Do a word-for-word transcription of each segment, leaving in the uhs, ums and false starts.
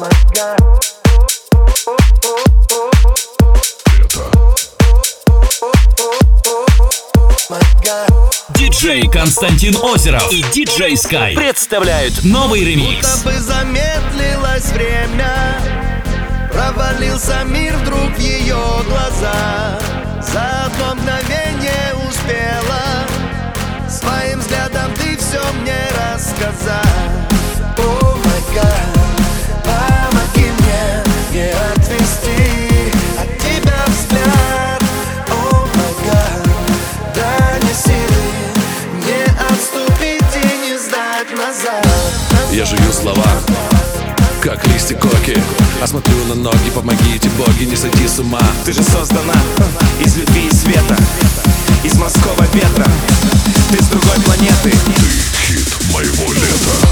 моя. ди джей Константин Озеров и ди джей Скай представляют новый ремикс. Будто бы замедлилось время, провалился мир вдруг в ее глаза. За одно мгновение успела своим взглядом ты все мне рассказать. О май гад, помоги мне не отвести от тебя взгляд. О май гад, дай мне силы не отступить и не сдать назад. Я жую слова, как листья коки. А смотрю на ноги, помогите, боги, не сойди с ума. Ты же создана из любви и света, из морского ветра. Ты с другой планеты. Ты хит моего лета.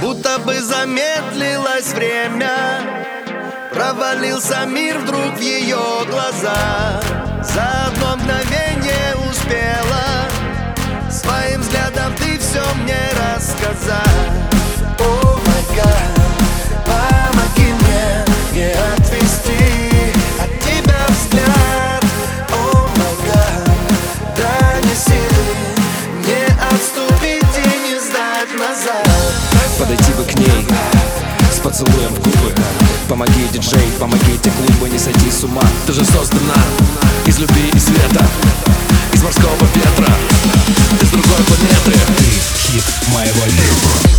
Будто бы замедлилось время, провалился мир вдруг в ее глаза. За одно мгновение успела своим взглядом ты все мне рассказать. О май гад, помоги мне не отвести от тебя взгляд. О май гад, дай мне силы не отступить и не сдать назад. Подойти бы к ней с поцелуем в губы. Помоги, диджей, помогите, клубы, не сойди с ума. Ты же создана из любви и света, из морского ветра. Ты с другой планеты. Ты хит моего лета.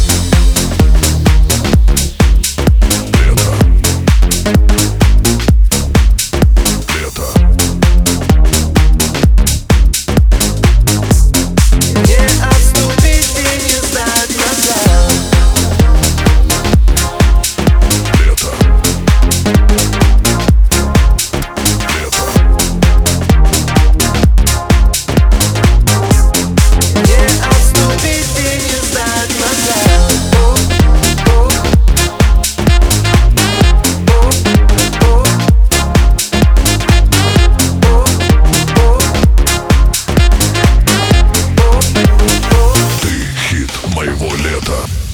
Моего лета.